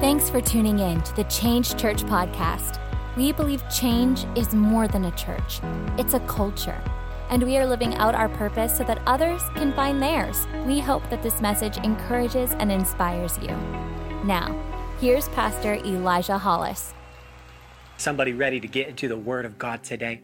Thanks for tuning in to the Change Church podcast. We believe change is more than a church. It's a culture. And we are living out our purpose so that others can find theirs. We hope that this message encourages and inspires you. Now, here's Pastor Elijah Hollis. Somebody ready to get into the Word of God today?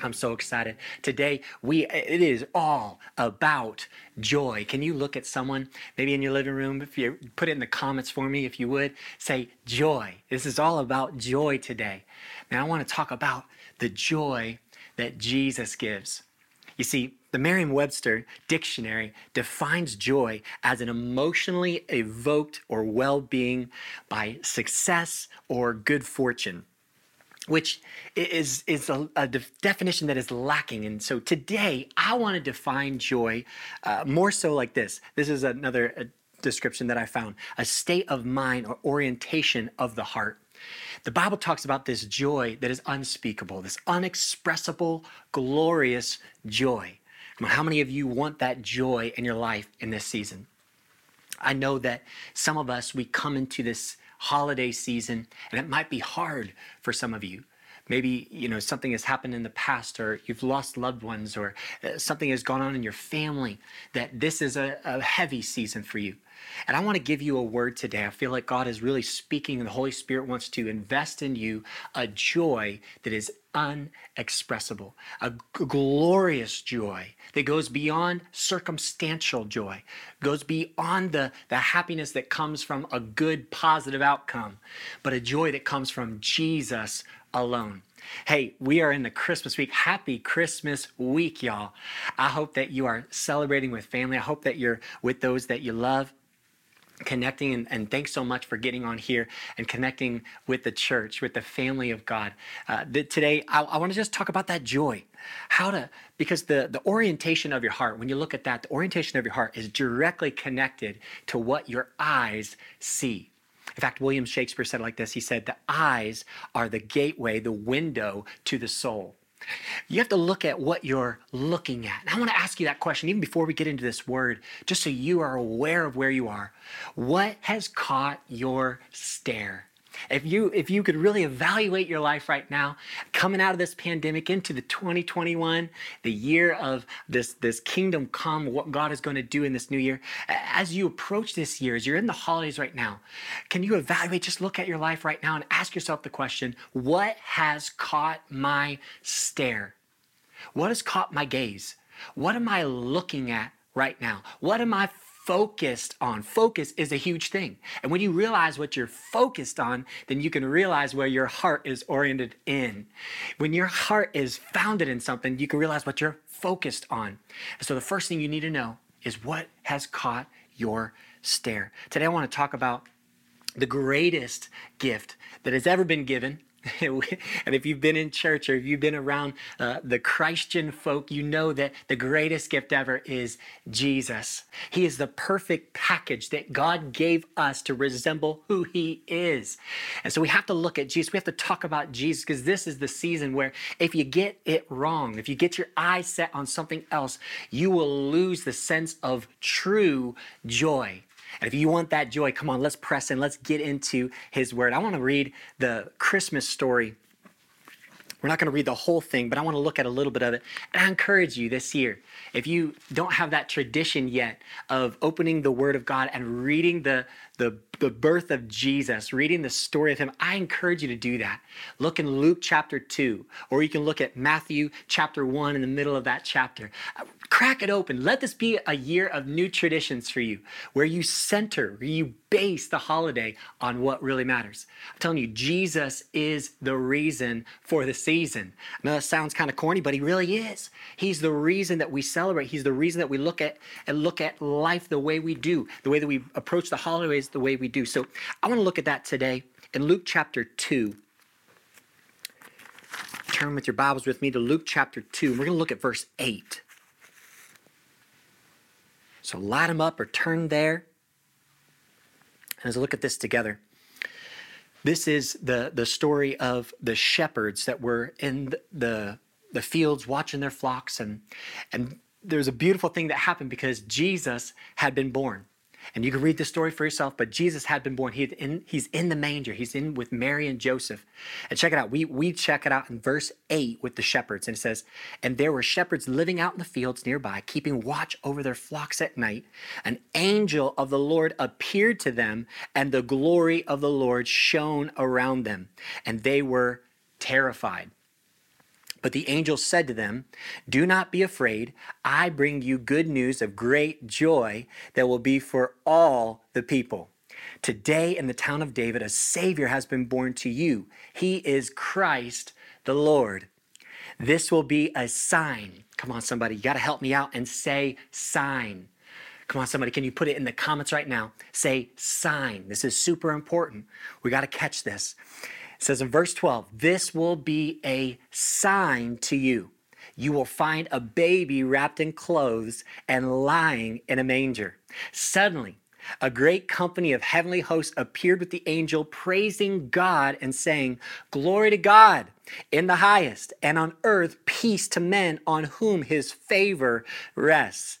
I'm so excited. Today, it is all about joy. Can you look at someone, maybe in your living room, if you put it in the comments for me, if you would, say joy. This is all about joy today. Now, I want to talk about the joy that Jesus gives. You see, the Merriam-Webster Dictionary defines joy as an emotionally evoked or well-being by success or good fortune, which is a definition that is lacking. And so today, I want to define joy more so like this. This is another description that I found: a state of mind or orientation of the heart. The Bible talks about this joy that is unspeakable, this unexpressible, glorious joy. Come on, how many of you want that joy in your life in this season? I know that some of us, we come into this holiday season, and it might be hard for some of you. Maybe, something has happened in the past, or you've lost loved ones, or something has gone on in your family, that this is a heavy season for you. And I want to give you a word today. I feel like God is really speaking, and the Holy Spirit wants to invest in you a joy that is unexpressible, a glorious joy that goes beyond circumstantial joy, goes beyond the happiness that comes from a good, positive outcome, but a joy that comes from Jesus alone. Hey, we are in the Christmas week. Happy Christmas week, y'all. I hope that you are celebrating with family. I hope that you're with those that you love, connecting, and thanks so much for getting on here and connecting with the church, with the family of God. Today, I want to just talk about that joy. Because the orientation of your heart, when you look at that, the orientation of your heart is directly connected to what your eyes see. In fact, William Shakespeare said it like this. He said, the eyes are the gateway, the window to the soul. You have to look at what you're looking at. And I want to ask you that question, even before we get into this word, just so you are aware of where you are. What has caught your stare? If you could really evaluate your life right now, coming out of this pandemic into the 2021, the year of this kingdom come, what God is going to do in this new year, as you approach this year, as you're in the holidays right now, can you evaluate, just look at your life right now and ask yourself the question, what has caught my stare? What has caught my gaze? What am I looking at right now? What am I focused on? Focus is a huge thing. And when you realize what you're focused on, then you can realize where your heart is oriented in. When your heart is founded in something, you can realize what you're focused on. So the first thing you need to know is what has caught your stare. Today, I want to talk about the greatest gift that has ever been given. And if you've been in church or if you've been around the Christian folk, you know that the greatest gift ever is Jesus. He is the perfect package that God gave us to resemble who He is. And so we have to look at Jesus. We have to talk about Jesus, because this is the season where if you get it wrong, if you get your eyes set on something else, you will lose the sense of true joy. And if you want that joy, come on, let's press in. Let's get into His word. I want to read the Christmas story. We're not going to read the whole thing, but I want to look at a little bit of it. And I encourage you this year, if you don't have that tradition yet of opening the Word of God and reading the birth of Jesus, reading the story of Him, I encourage you to do that. Look in Luke chapter 2, or you can look at Matthew chapter 1 in the middle of that chapter. Crack it open. Let this be a year of new traditions for you, where you center, where you base the holiday on what really matters. I'm telling you, Jesus is the reason for the season. I know that sounds kind of corny, but He really is. He's the reason that we celebrate. He's the reason that we look at life the way we do, the way that we approach the holidays the way we do. So I want to look at that today in Luke chapter 2. Turn with your Bibles with me to Luke chapter 2. We're going to look at verse 8. So light them up or turn there. And let's look at this together. This is the story of the shepherds that were in the fields watching their flocks. And there was a beautiful thing that happened because Jesus had been born. And you can read the story for yourself, but Jesus had been born. He's in the manger. He's in with Mary and Joseph. And check it out. We check it out in verse 8 with the shepherds. And it says, and there were shepherds living out in the fields nearby, keeping watch over their flocks at night. An angel of the Lord appeared to them, and the glory of the Lord shone around them. And they were terrified. But the angel said to them, do not be afraid. I bring you good news of great joy that will be for all the people. Today in the town of David, a Savior has been born to you. He is Christ the Lord. This will be a sign. Come on, somebody, you got to help me out and say sign. Come on, somebody, can you put it in the comments right now? Say sign. This is super important. We got to catch this. It says in verse 12, this will be a sign to you. You will find a baby wrapped in clothes and lying in a manger. Suddenly, a great company of heavenly hosts appeared with the angel, praising God and saying, glory to God in the highest, and on earth peace to men on whom his favor rests.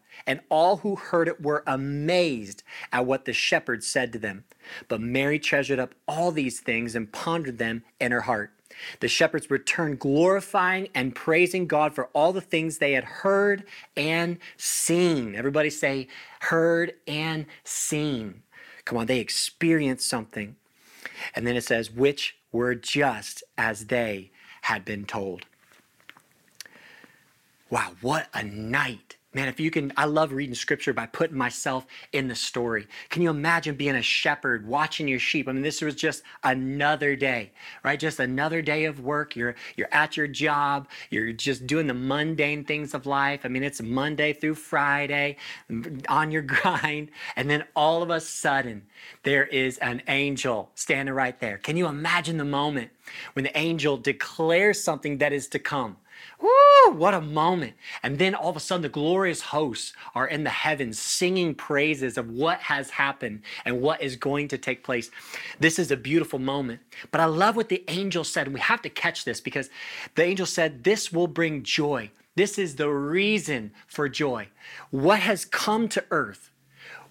And all who heard it were amazed at what the shepherds said to them. But Mary treasured up all these things and pondered them in her heart. The shepherds returned, glorifying and praising God for all the things they had heard and seen. Everybody say, heard and seen. Come on, they experienced something. And then it says, which were just as they had been told. Wow, what a night. Man, if you can, I love reading scripture by putting myself in the story. Can you imagine being a shepherd, watching your sheep? I mean, this was just another day, right? Just another day of work. You're at your job. You're just doing the mundane things of life. I mean, it's Monday through Friday on your grind. And then all of a sudden, there is an angel standing right there. Can you imagine the moment when the angel declares something that is to come? Woo, what a moment. And then all of a sudden the glorious hosts are in the heavens singing praises of what has happened and what is going to take place. This is a beautiful moment. But I love what the angel said. And we have to catch this because the angel said, this will bring joy. This is the reason for joy. What has come to earth,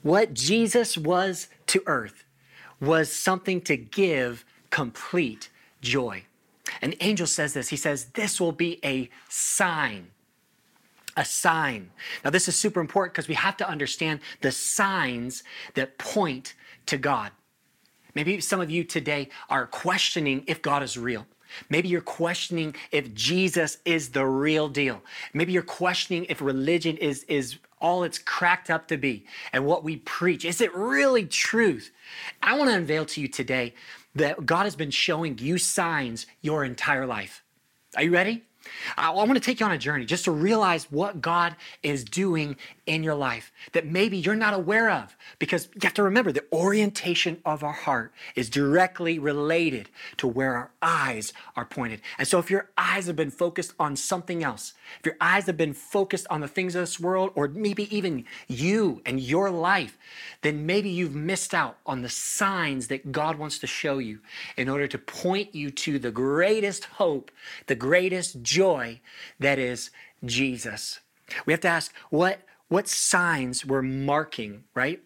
what Jesus was to earth, was something to give complete joy. An angel says this. He says, this will be a sign. A sign. Now, this is super important because we have to understand the signs that point to God. Maybe some of you today are questioning if God is real. Maybe you're questioning if Jesus is the real deal. Maybe you're questioning if religion is all it's cracked up to be and what we preach. Is it really truth? I want to unveil to you today that God has been showing you signs your entire life. Are you ready? I want to take you on a journey just to realize what God is doing in your life that maybe you're not aware of, because you have to remember the orientation of our heart is directly related to where our eyes are pointed. And so if your eyes have been focused on something else, if your eyes have been focused on the things of this world, or maybe even you and your life, then maybe you've missed out on the signs that God wants to show you in order to point you to the greatest hope, the greatest joy that is Jesus. We have to ask what signs we're marking, right?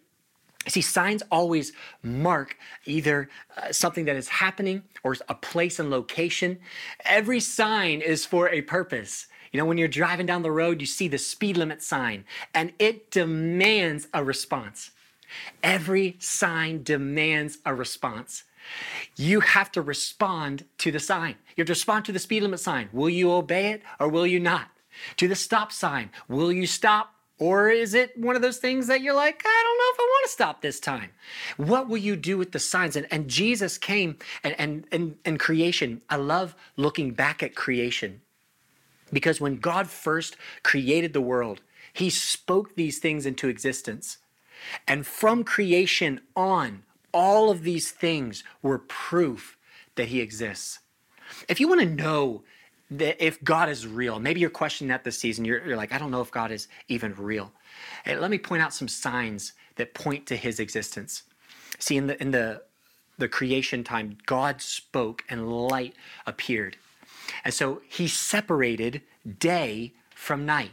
See, signs always mark either something that is happening or a place and location. Every sign is for a purpose. You know, when you're driving down the road, you see the speed limit sign and it demands a response. Every sign demands a response. You have to respond to the sign. You have to respond to the speed limit sign. Will you obey it or will you not? To the stop sign. Will you stop? Or is it one of those things that you're like, I don't know if I want to stop this time? What will you do with the signs? And Jesus came and creation. I love looking back at creation because when God first created the world, he spoke these things into existence. And from creation on, all of these things were proof that he exists. If you want to know if God is real. Maybe you're questioning that this season. You're like, I don't know if God is even real. And let me point out some signs that point to his existence. See, in the creation time, God spoke and light appeared. And so he separated day from night.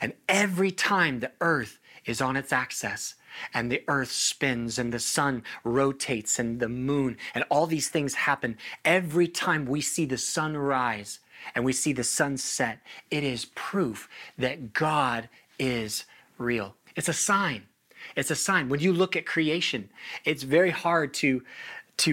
And every time the earth is on its axis, and the earth spins, and the sun rotates, and the moon, and all these things happen. Every time we see the sun rise and we see the sun set, it is proof that God is real. It's a sign. It's a sign. When you look at creation, it's very hard to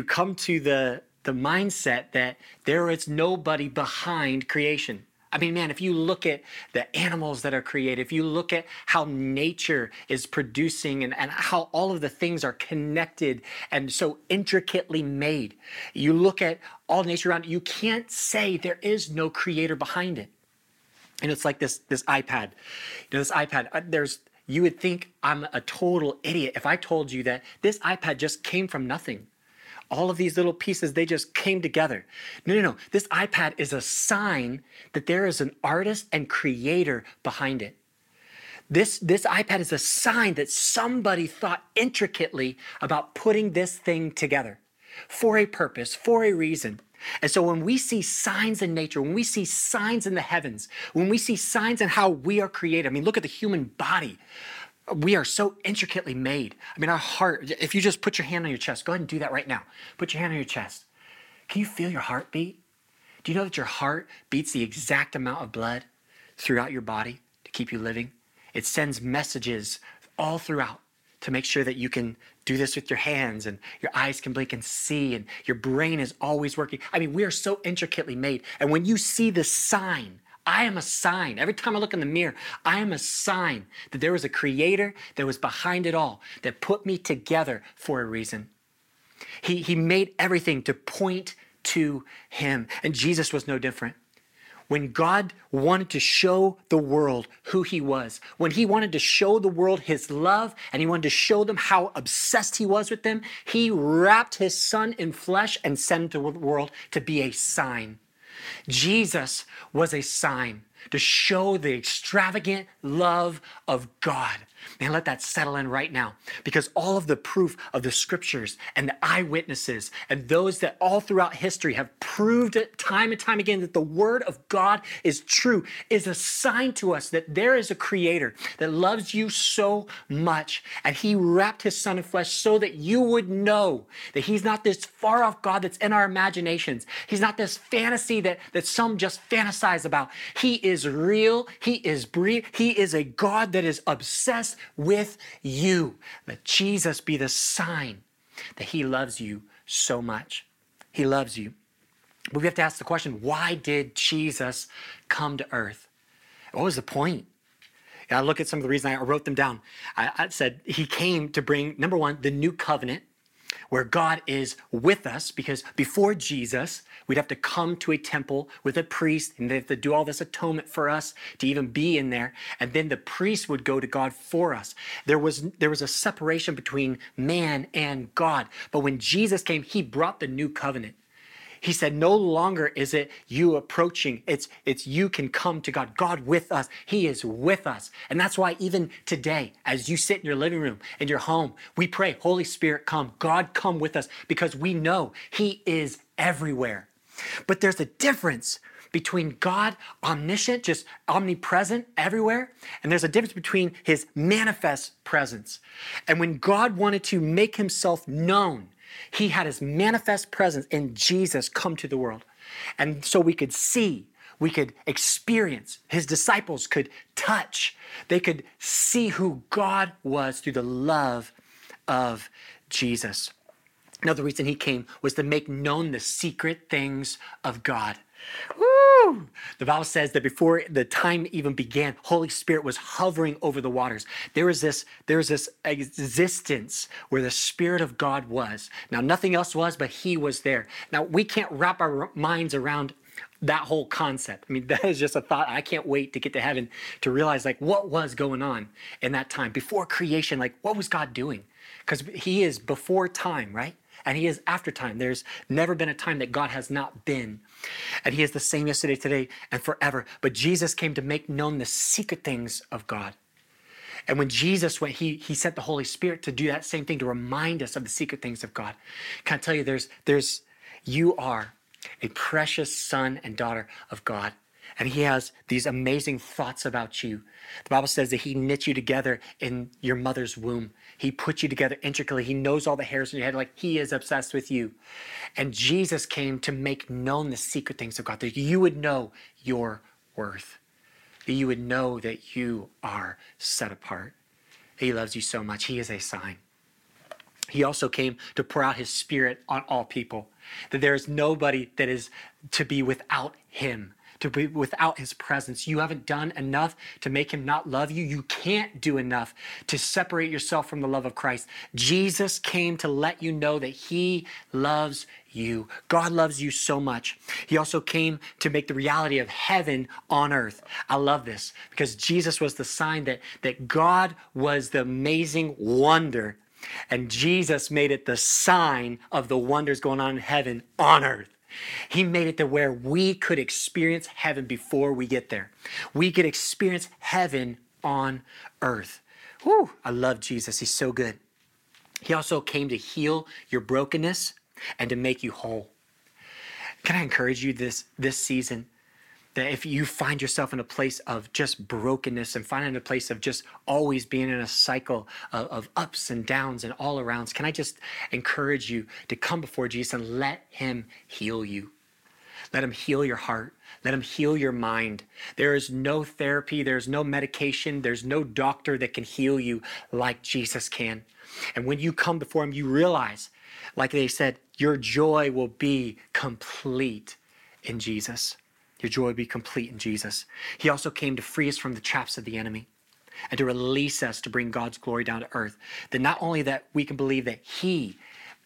come to the mindset that there is nobody behind creation. I mean, man, if you look at the animals that are created, if you look at how nature is producing and how all of the things are connected and so intricately made, you look at all nature around, you can't say there is no creator behind it. And it's like this iPad. You know, this iPad, you would think I'm a total idiot if I told you that this iPad just came from nothing. All of these little pieces, they just came together. No. This iPad is a sign that there is an artist and creator behind it. This iPad is a sign that somebody thought intricately about putting this thing together for a purpose, for a reason. And so when we see signs in nature, when we see signs in the heavens, when we see signs in how we are created, I mean, look at the human body. We are so intricately made. I mean, our heart, if you just put your hand on your chest, go ahead and do that right now. Put your hand on your chest. Can you feel your heartbeat? Do you know that your heart beats the exact amount of blood throughout your body to keep you living? It sends messages all throughout to make sure that you can do this with your hands and your eyes can blink and see and your brain is always working. I mean, we are so intricately made. And when you see the sign, I am a sign. Every time I look in the mirror, I am a sign that there was a creator that was behind it all, that put me together for a reason. He made everything to point to him, and Jesus was no different. When God wanted to show the world who he was, when he wanted to show the world his love, and he wanted to show them how obsessed he was with them, he wrapped his son in flesh and sent him to the world to be a sign. Jesus was a sign to show the extravagant love of God. Man, let that settle in right now, because all of the proof of the scriptures and the eyewitnesses and those that all throughout history have proved it time and time again that the word of God is true is a sign to us that there is a creator that loves you so much, and he wrapped his son in flesh so that you would know that he's not this far off God that's in our imaginations. He's not this fantasy that some just fantasize about. He is real. He is brief. He is a God that is obsessed with you. Let Jesus be the sign that he loves you so much. He loves you. But we have to ask the question, why did Jesus come to earth? What was the point? And I look at some of the reasons, I wrote them down. I said he came to bring, number one, the new covenant, where God is with us, because before Jesus, we'd have to come to a temple with a priest, and they'd have to do all this atonement for us to even be in there. And then the priest would go to God for us. There was a separation between man and God. But when Jesus came, he brought the new covenant. He said, no longer is it you approaching, it's you can come to God. God with us, he is with us. And that's why even today, as you sit in your living room, in your home, we pray, Holy Spirit, come. God, come with us, because we know he is everywhere. But there's a difference between God, omniscient, just omnipresent everywhere, and there's a difference between his manifest presence. And when God wanted to make himself known, he had his manifest presence in Jesus come to the world. And so we could see, we could experience, his disciples could touch, they could see who God was through the love of Jesus. Another reason he came was to make known the secret things of God. Woo! The Bible says that before the time even began, Holy Spirit was hovering over the waters. There was this existence where the Spirit of God was. Now, nothing else was, but he was there. Now, we can't wrap our minds around that whole concept. I mean, that is just a thought. I can't wait to get to heaven to realize, like, what was going on in that time before creation? Like, what was God doing? Because he is before time, right? and he is after time. There's never been a time that God has not been. And he is the same yesterday, today, and forever. But Jesus came to make known the secret things of God. And when Jesus went, he sent the Holy Spirit to do that same thing, to remind us of the secret things of God. Can I tell you, you are a precious son and daughter of God. And he has these amazing thoughts about you. The Bible says that he knit you together in your mother's womb. He put you together intricately. He knows all the hairs in your head. Like, he is obsessed with you. And Jesus came to make known the secret things of God, that you would know your worth, that you would know that you are set apart. He loves you so much. He is a sign. He also came to pour out his Spirit on all people, that there is nobody that is to be without him, to be without his presence. You haven't done enough to make him not love you. You can't do enough to separate yourself from the love of Christ. Jesus came to let you know that he loves you. God loves you so much. He also came to make the reality of heaven on earth. I love this because Jesus was the sign that God was the amazing wonder, and Jesus made it the sign of the wonders going on in heaven on earth. He made it to where we could experience heaven before we get there. We could experience heaven on earth. Whew, I love Jesus. He's so good. He also came to heal your brokenness and to make you whole. Can I encourage you this season that if you find yourself in a place of just brokenness and finding a place of just always being in a cycle of ups and downs and all arounds, can I just encourage you to come before Jesus and let him heal you. Let him heal your heart. Let him heal your mind. There is no therapy. There's no medication. There's no doctor that can heal you like Jesus can. And when you come before him, you realize, like they said, your joy will be complete in Jesus. Your joy will be complete in Jesus. He also came to free us from the traps of the enemy and to release us to bring God's glory down to earth. That not only that we can believe that he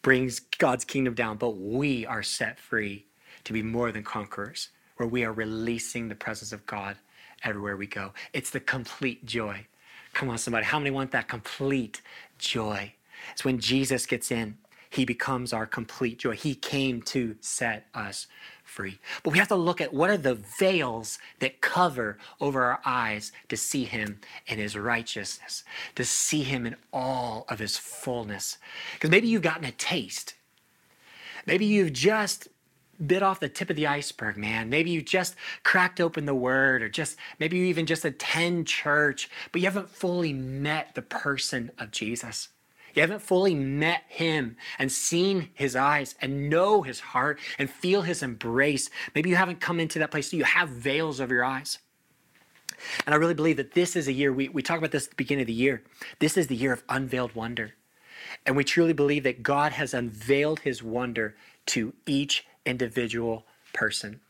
brings God's kingdom down, but we are set free to be more than conquerors, where we are releasing the presence of God everywhere we go. It's the complete joy. Come on, somebody. How many want that complete joy? It's when Jesus gets in. He becomes our complete joy. He came to set us free. But we have to look at what are the veils that cover over our eyes to see him in his righteousness, to see him in all of his fullness. Because maybe you've gotten a taste. Maybe you've just bit off the tip of the iceberg, man. Maybe you just cracked open the word, or just maybe you even just attend church, but you haven't fully met the person of Jesus. You haven't fully met him and seen his eyes and know his heart and feel his embrace. Maybe you haven't come into that place. So you have veils over your eyes. And I really believe that this is a year, we talk about this at the beginning of the year. This is the year of unveiled wonder. And we truly believe that God has unveiled his wonder to each individual person.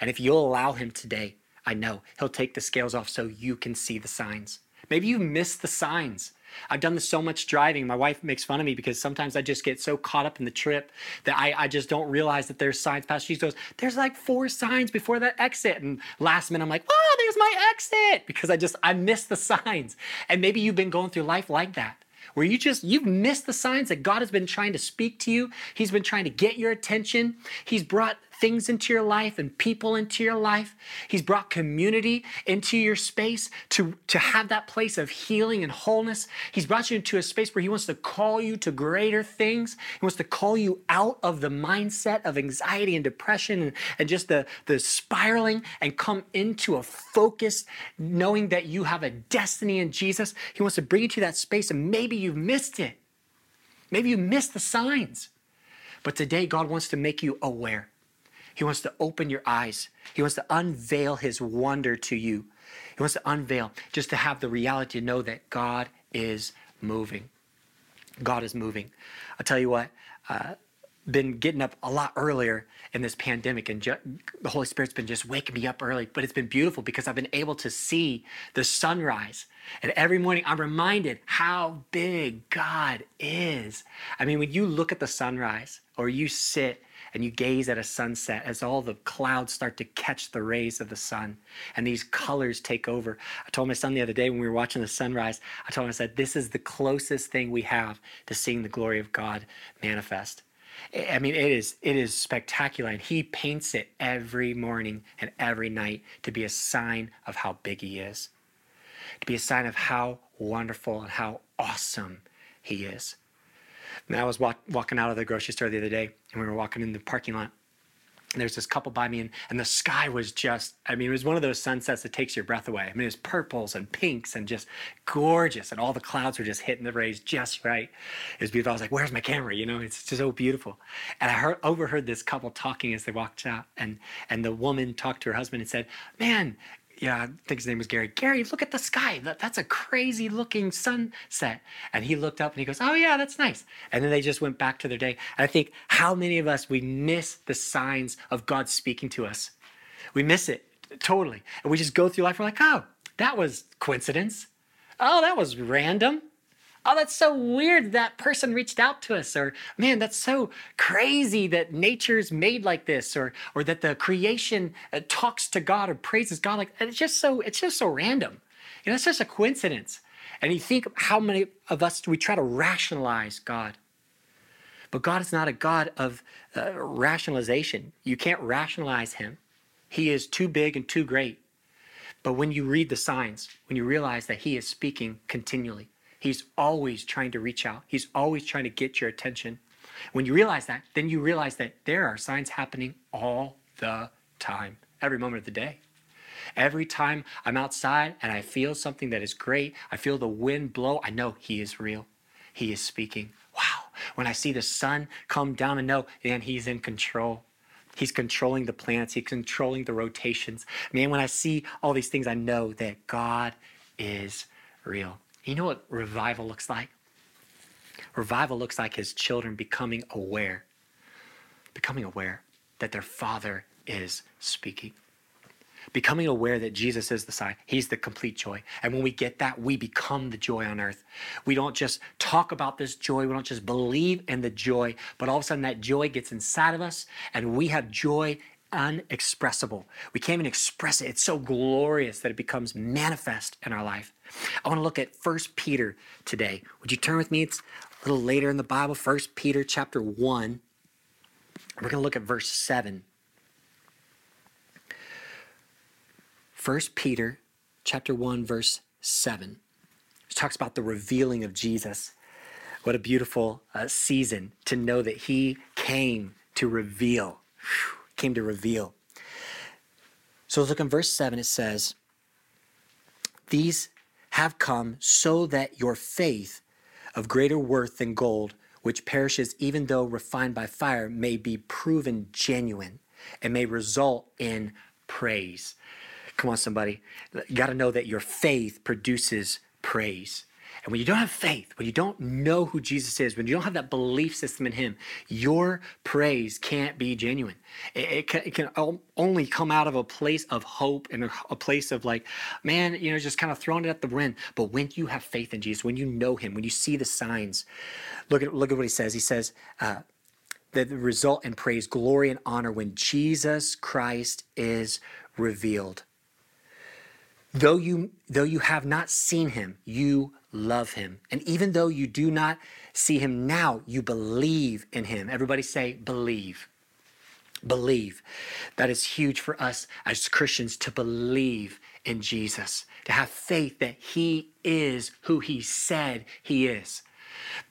And if you'll allow him today, I know he'll take the scales off so you can see the signs. Maybe you missed the signs. I've done this so much driving. My wife makes fun of me because sometimes I just get so caught up in the trip that I just don't realize that there's signs past. She goes, there's like 4 signs before that exit. And last minute, I'm like, wow, there's my exit. Because I missed the signs. And maybe you've been going through life like that, where you've missed the signs that God has been trying to speak to you. He's been trying to get your attention. He's brought things into your life and people into your life. He's brought community into your space to have that place of healing and wholeness. He's brought you into a space where he wants to call you to greater things. He wants to call you out of the mindset of anxiety and depression and just the spiraling, and come into a focus, knowing that you have a destiny in Jesus. He wants to bring you to that space, and maybe you've missed it. Maybe you missed the signs. But today, God wants to make you aware. He wants to open your eyes. He wants to unveil his wonder to you. He wants to unveil, just to have the reality to know that God is moving. God is moving. I'll tell you what, been getting up a lot earlier in this pandemic, and the Holy Spirit's been just waking me up early, but it's been beautiful because I've been able to see the sunrise. And every morning I'm reminded how big God is. I mean, when you look at the sunrise, or you sit and you gaze at a sunset as all the clouds start to catch the rays of the sun and these colors take over. I told my son the other day when we were watching the sunrise, I told him, I said, this is the closest thing we have to seeing the glory of God manifest. I mean, it is spectacular, and he paints it every morning and every night to be a sign of how big he is, to be a sign of how wonderful and how awesome he is. And I was walking out of the grocery store the other day, and we were walking in the parking lot, and there's this couple by me, and the sky was just, I mean, it was one of those sunsets that takes your breath away. I mean, it was purples and pinks and just gorgeous, and all the clouds were just hitting the rays just right. It was beautiful. I was like, where's my camera? You know, it's just so beautiful. And I overheard this couple talking as they walked out, and the woman talked to her husband and said, man, yeah, I think his name was Gary. Gary, look at the sky. That's a crazy looking sunset. And he looked up and he goes, oh yeah, that's nice. And then they just went back to their day. And I think how many of us, we miss the signs of God speaking to us. We miss it totally. And we just go through life. We're like, oh, that was coincidence. Oh, that was random. Oh, that's so weird that person reached out to us, or man, that's so crazy that nature's made like this, or that the creation talks to God or praises God like. And it's just so random. You know, it's just a coincidence. And you think how many of us we try to rationalize God, but God is not a God of rationalization. You can't rationalize him. He is too big and too great. But when you read the signs, when you realize that he is speaking continually, he's always trying to reach out. He's always trying to get your attention. When you realize that, then you realize that there are signs happening all the time, every moment of the day. Every time I'm outside and I feel something that is great, I feel the wind blow, I know he is real. He is speaking. Wow. When I see the sun come down, and know, man, he's in control. He's controlling the planets. He's controlling the rotations. Man, when I see all these things, I know that God is real. You know what revival looks like? Revival looks like his children becoming aware that their Father is speaking, becoming aware that Jesus is the sign. He's the complete joy. And when we get that, we become the joy on earth. We don't just talk about this joy. We don't just believe in the joy, but all of a sudden that joy gets inside of us and we have joy unexpressible. We can't even express it. It's so glorious that it becomes manifest in our life. I want to look at 1 Peter today. Would you turn with me? It's a little later in the Bible, 1 Peter chapter 1. We're going to look at verse 7. 1 Peter chapter 1, verse 7. It talks about the revealing of Jesus. What a beautiful season to know that he came to reveal. Whew. Came to reveal. So look in verse 7, it says, these have come so that your faith of greater worth than gold, which perishes even though refined by fire, may be proven genuine and may result in praise. Come on, somebody. You got to know that your faith produces praise. And when you don't have faith, when you don't know who Jesus is, when you don't have that belief system in him, your praise can't be genuine. It can only come out of a place of hope and a place of like, man, you know, just kind of throwing it at the wind. But when you have faith in Jesus, when you know him, when you see the signs, look at what he says. He says that the result in praise, glory, and honor when Jesus Christ is revealed. Though you have not seen him, you love him. And even though you do not see him now, you believe in him. Everybody say, believe. Believe. That is huge for us as Christians, to believe in Jesus, to have faith that he is who he said he is.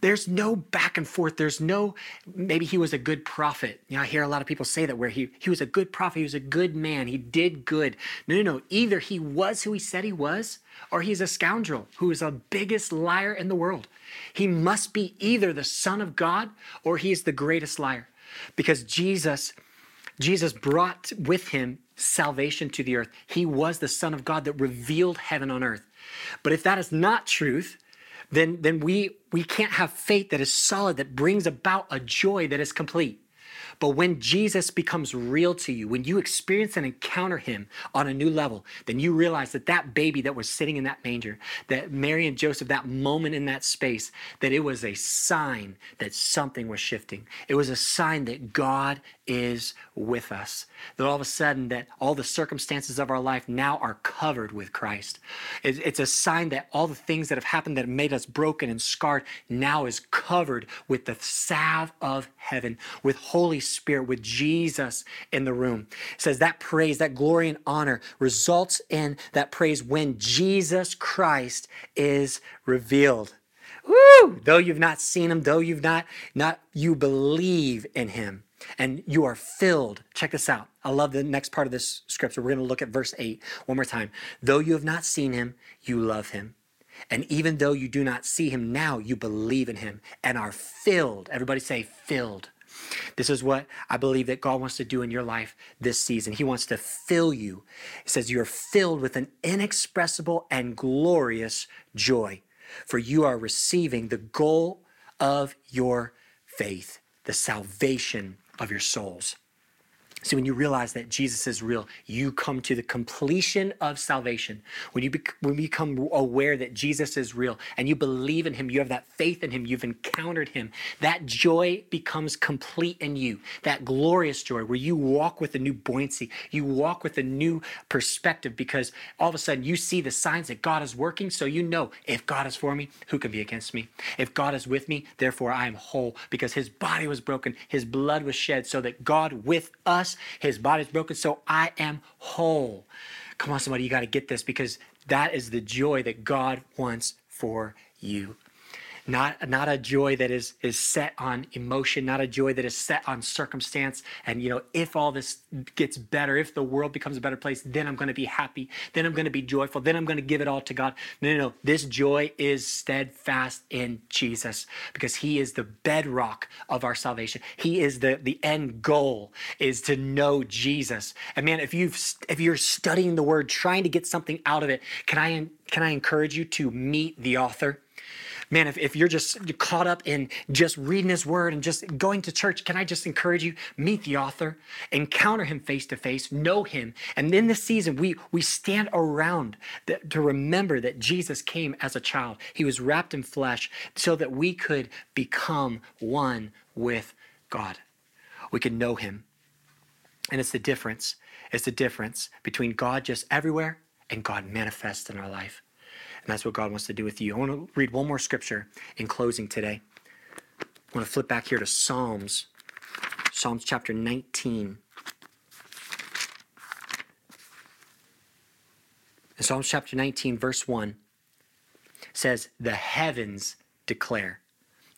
There's no back and forth. There's no, maybe he was a good prophet. You know, I hear a lot of people say that, where he was a good prophet. He was a good man. He did good. No. Either he was who he said he was, or he's a scoundrel who is the biggest liar in the world. He must be either the Son of God or he's the greatest liar, because Jesus brought with him salvation to the earth. He was the Son of God that revealed heaven on earth. But if that is not truth, then we can't have faith that is solid, that brings about a joy that is complete. But when Jesus becomes real to you, when you experience and encounter him on a new level, then you realize that baby that was sitting in that manger, that Mary and Joseph, that moment in that space, that it was a sign that something was shifting. It was a sign that God is with us. That all of a sudden that all the circumstances of our life now are covered with Christ. It's a sign that all the things that have happened that have made us broken and scarred now is covered with the salve of heaven, with Holy Spirit, with Jesus in the room. It says that praise, that glory and honor results in that praise when Jesus Christ is revealed. Woo! Though you've not seen him, though you've not you believe in him and you are filled. Check this out. I love the next part of this scripture. We're going to look at verse 8 one more time. Though you have not seen him, you love him. And even though you do not see him now, you believe in him and are filled. Everybody say filled. This is what I believe that God wants to do in your life this season. He wants to fill you. It says you're filled with an inexpressible and glorious joy, for you are receiving the goal of your faith, the salvation of your souls. See, when you realize that Jesus is real, you come to the completion of salvation. When you become aware that Jesus is real and you believe in him, you have that faith in him, you've encountered him, that joy becomes complete in you. That glorious joy where you walk with a new buoyancy, you walk with a new perspective because all of a sudden you see the signs that God is working. So you know, if God is for me, who can be against me? If God is with me, therefore I am whole because his body was broken, his blood was shed so that God with us, his body's broken, so I am whole. Come on, somebody, you got to get this because that is the joy that God wants for you. Not a joy that is set on emotion, not a joy that is set on circumstance. And, if all this gets better, if the world becomes a better place, then I'm going to be happy. Then I'm going to be joyful. Then I'm going to give it all to God. No. This joy is steadfast in Jesus because he is the bedrock of our salvation. He is the end goal is to know Jesus. And man, if you're studying the word, trying to get something out of it, can I encourage you to meet the author? Man, if you're just caught up in just reading his word and just going to church, can I just encourage you, meet the author, encounter him face to face, know him. And in this season, we stand around to remember that Jesus came as a child. He was wrapped in flesh so that we could become one with God. We could know him. And it's the difference. It's the difference between God just everywhere and God manifest in our life. And that's what God wants to do with you. I want to read one more scripture in closing today. I want to flip back here to Psalms, Psalms chapter 19. In Psalms chapter 19, verse 1 says, the heavens declare.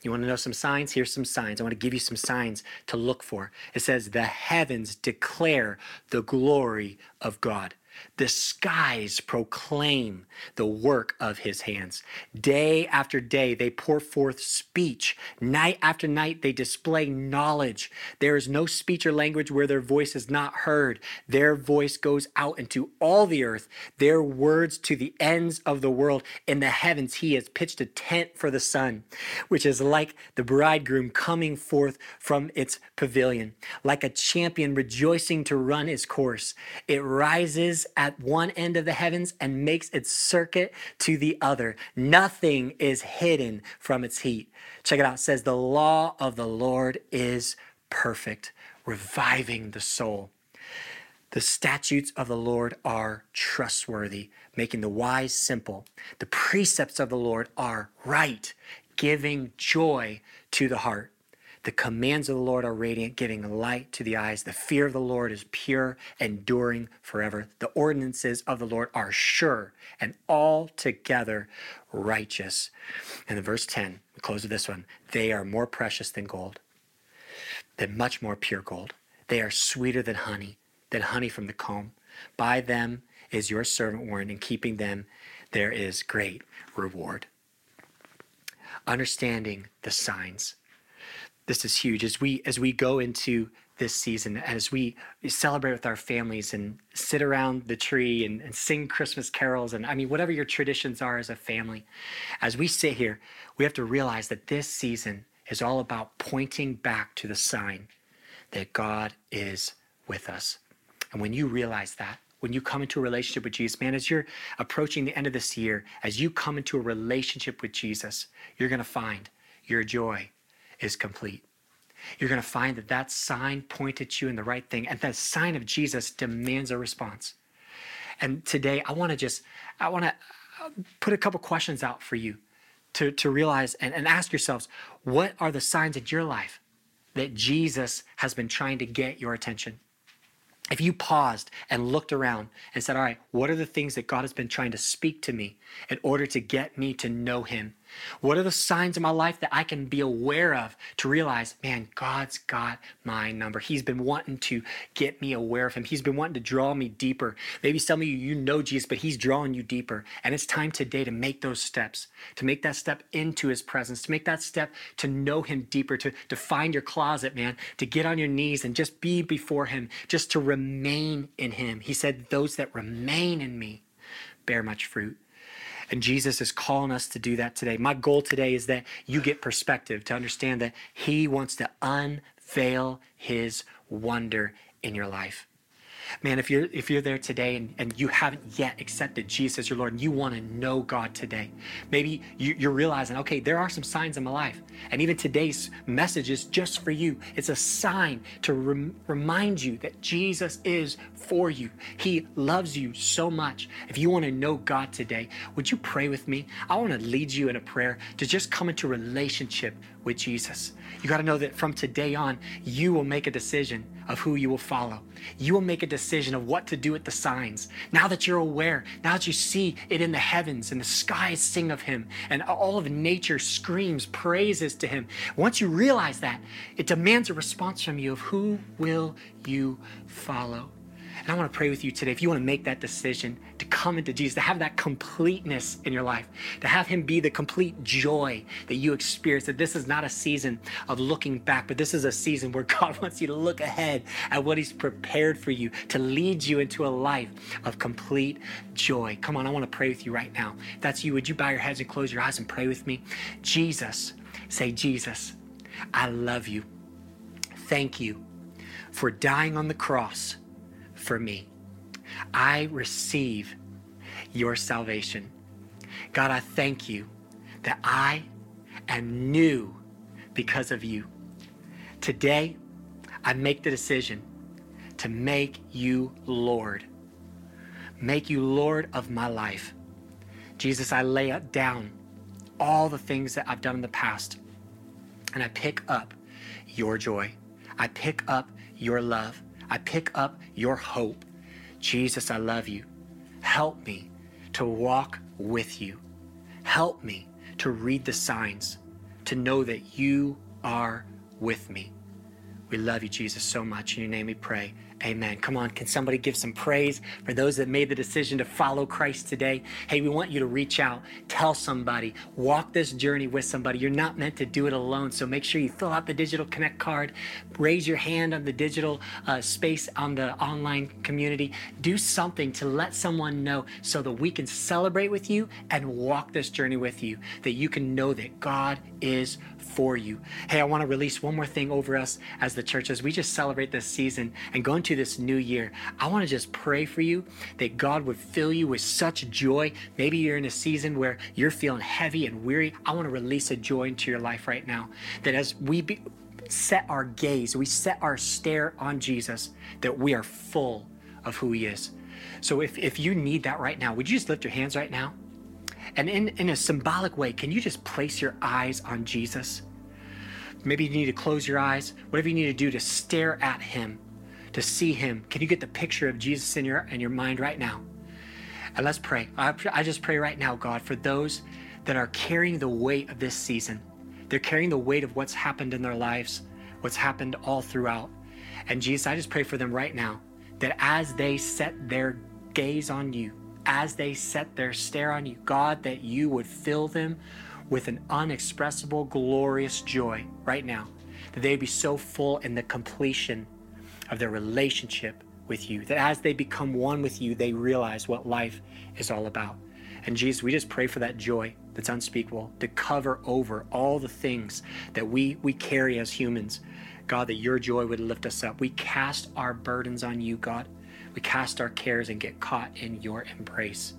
You want to know some signs? Here's some signs. I want to give you some signs to look for. It says, the heavens declare the glory of God. The skies proclaim the work of his hands. Day after day, they pour forth speech. Night after night, they display knowledge. There is no speech or language where their voice is not heard. Their voice goes out into all the earth, their words to the ends of the world. In the heavens, he has pitched a tent for the sun, which is like the bridegroom coming forth from its pavilion, like a champion rejoicing to run his course. It rises at one end of the heavens and makes its circuit to the other. Nothing is hidden from its heat. Check it out. It says, the law of the Lord is perfect, reviving the soul. The statutes of the Lord are trustworthy, making the wise simple. The precepts of the Lord are right, giving joy to the heart. The commands of the Lord are radiant, giving light to the eyes. The fear of the Lord is pure, enduring forever. The ordinances of the Lord are sure and altogether righteous. And in verse 10, we close with this one. They are more precious than gold, than much more pure gold. They are sweeter than honey from the comb. By them is your servant warned, and keeping them there is great reward. Understanding the signs. This is huge. As we go into this season, as we celebrate with our families and sit around the tree and sing Christmas carols, and I mean, whatever your traditions are as a family, as we sit here, we have to realize that this season is all about pointing back to the sign that God is with us. And when you realize that, when you come into a relationship with Jesus, man, as you're approaching the end of this year, as you come into a relationship with Jesus, you're going to find your joy is complete. you're going to find that that sign pointed you in the right thing. And that sign of Jesus demands a response. And today, I want to put a couple questions out for you to realize and ask yourselves, what are the signs in your life that Jesus has been trying to get your attention? If you paused and looked around and said, all right, what are the things that God has been trying to speak to me in order to get me to know him? What are the signs in my life that I can be aware of to realize, man, God's got my number. He's been wanting to get me aware of him. He's been wanting to draw me deeper. Maybe some of you, you know Jesus, but he's drawing you deeper. And it's time today to make those steps, to make that step into his presence, to make that step to know him deeper, to find your closet, man, to get on your knees and just be before him, just to remain in him. He said, those that remain in me bear much fruit. And Jesus is calling us to do that today. My goal today is that you get perspective to understand that he wants to unveil his wonder in your life. Man, if you're there today and you haven't yet accepted Jesus as your Lord and you want to know God today, maybe you're realizing, okay, there are some signs in my life. And even today's message is just for you. It's a sign to remind you that Jesus is for you. He loves you so much. If you want to know God today, would you pray with me? I want to lead you in a prayer to just come into relationship with Jesus. You got to know that from today on, you will make a decision of who you will follow. You will make a decision of what to do with the signs. Now that you're aware, now that you see it in the heavens and the skies sing of him and all of nature screams praises to him. Once you realize that, it demands a response from you of who will you follow. And I want to pray with you today, if you want to make that decision to come into Jesus, to have that completeness in your life, to have him be the complete joy that you experience, that this is not a season of looking back, but this is a season where God wants you to look ahead at what he's prepared for you to lead you into a life of complete joy. Come on, I want to pray with you right now. If that's you, would you bow your heads and close your eyes and pray with me? Jesus, say, Jesus, I love you. Thank you for dying on the cross for me. I receive your salvation. God, I thank you that I am new because of you. Today, I make the decision to make you Lord. Make you Lord of my life. Jesus, I lay down all the things that I've done in the past, and I pick up your joy. I pick up your love. I pick up your hope. Jesus, I love you. Help me to walk with you. Help me to read the signs, to know that you are with me. We love you, Jesus, so much. In your name we pray. Amen. Come on, can somebody give some praise for those that made the decision to follow Christ today? Hey, we want you to reach out, tell somebody, walk this journey with somebody. You're not meant to do it alone, so make sure you fill out the digital connect card, raise your hand on the digital space on the online community. Do something to let someone know so that we can celebrate with you and walk this journey with you, that you can know that God is for you. Hey, I want to release one more thing over us as the church, as we just celebrate this season and go into this new year. I want to just pray for you that God would fill you with such joy. Maybe you're in a season where you're feeling heavy and weary. I want to release a joy into your life right now, that as we set our gaze, we set our stare on Jesus, that we are full of who he is. So if you need that right now, would you just lift your hands right now? And in a symbolic way, can you just place your eyes on Jesus? Maybe you need to close your eyes, whatever you need to do to stare at him, to see him. Can you get the picture of Jesus in your mind right now? And let's pray. I just pray right now, God, for those that are carrying the weight of this season. They're carrying the weight of what's happened in their lives, what's happened all throughout. And Jesus, I just pray for them right now, that as they set their gaze on you, as they set their stare on you, God, that you would fill them with an unexpressible, glorious joy right now, that they'd be so full in the completion of their relationship with you, that as they become one with you, they realize what life is all about. And Jesus, we just pray for that joy that's unspeakable to cover over all the things that we carry as humans. God, that your joy would lift us up. We cast our burdens on you, God. We cast our cares and get caught in your embrace.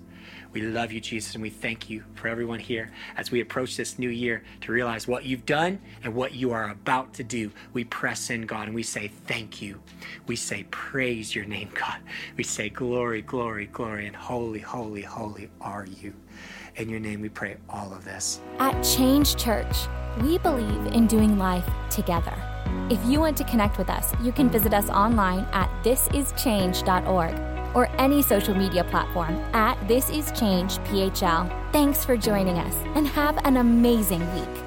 We love you, Jesus, and we thank you for everyone here as we approach this new year to realize what you've done and what you are about to do. We press in, God, and we say thank you. We say praise your name, God. We say glory, glory, glory, and holy, holy, holy are you. In your name we pray all of this. At Change Church, we believe in doing life together. If you want to connect with us, you can visit us online at thisischange.org or any social media platform at thisischange PHL. Thanks for joining us and have an amazing week.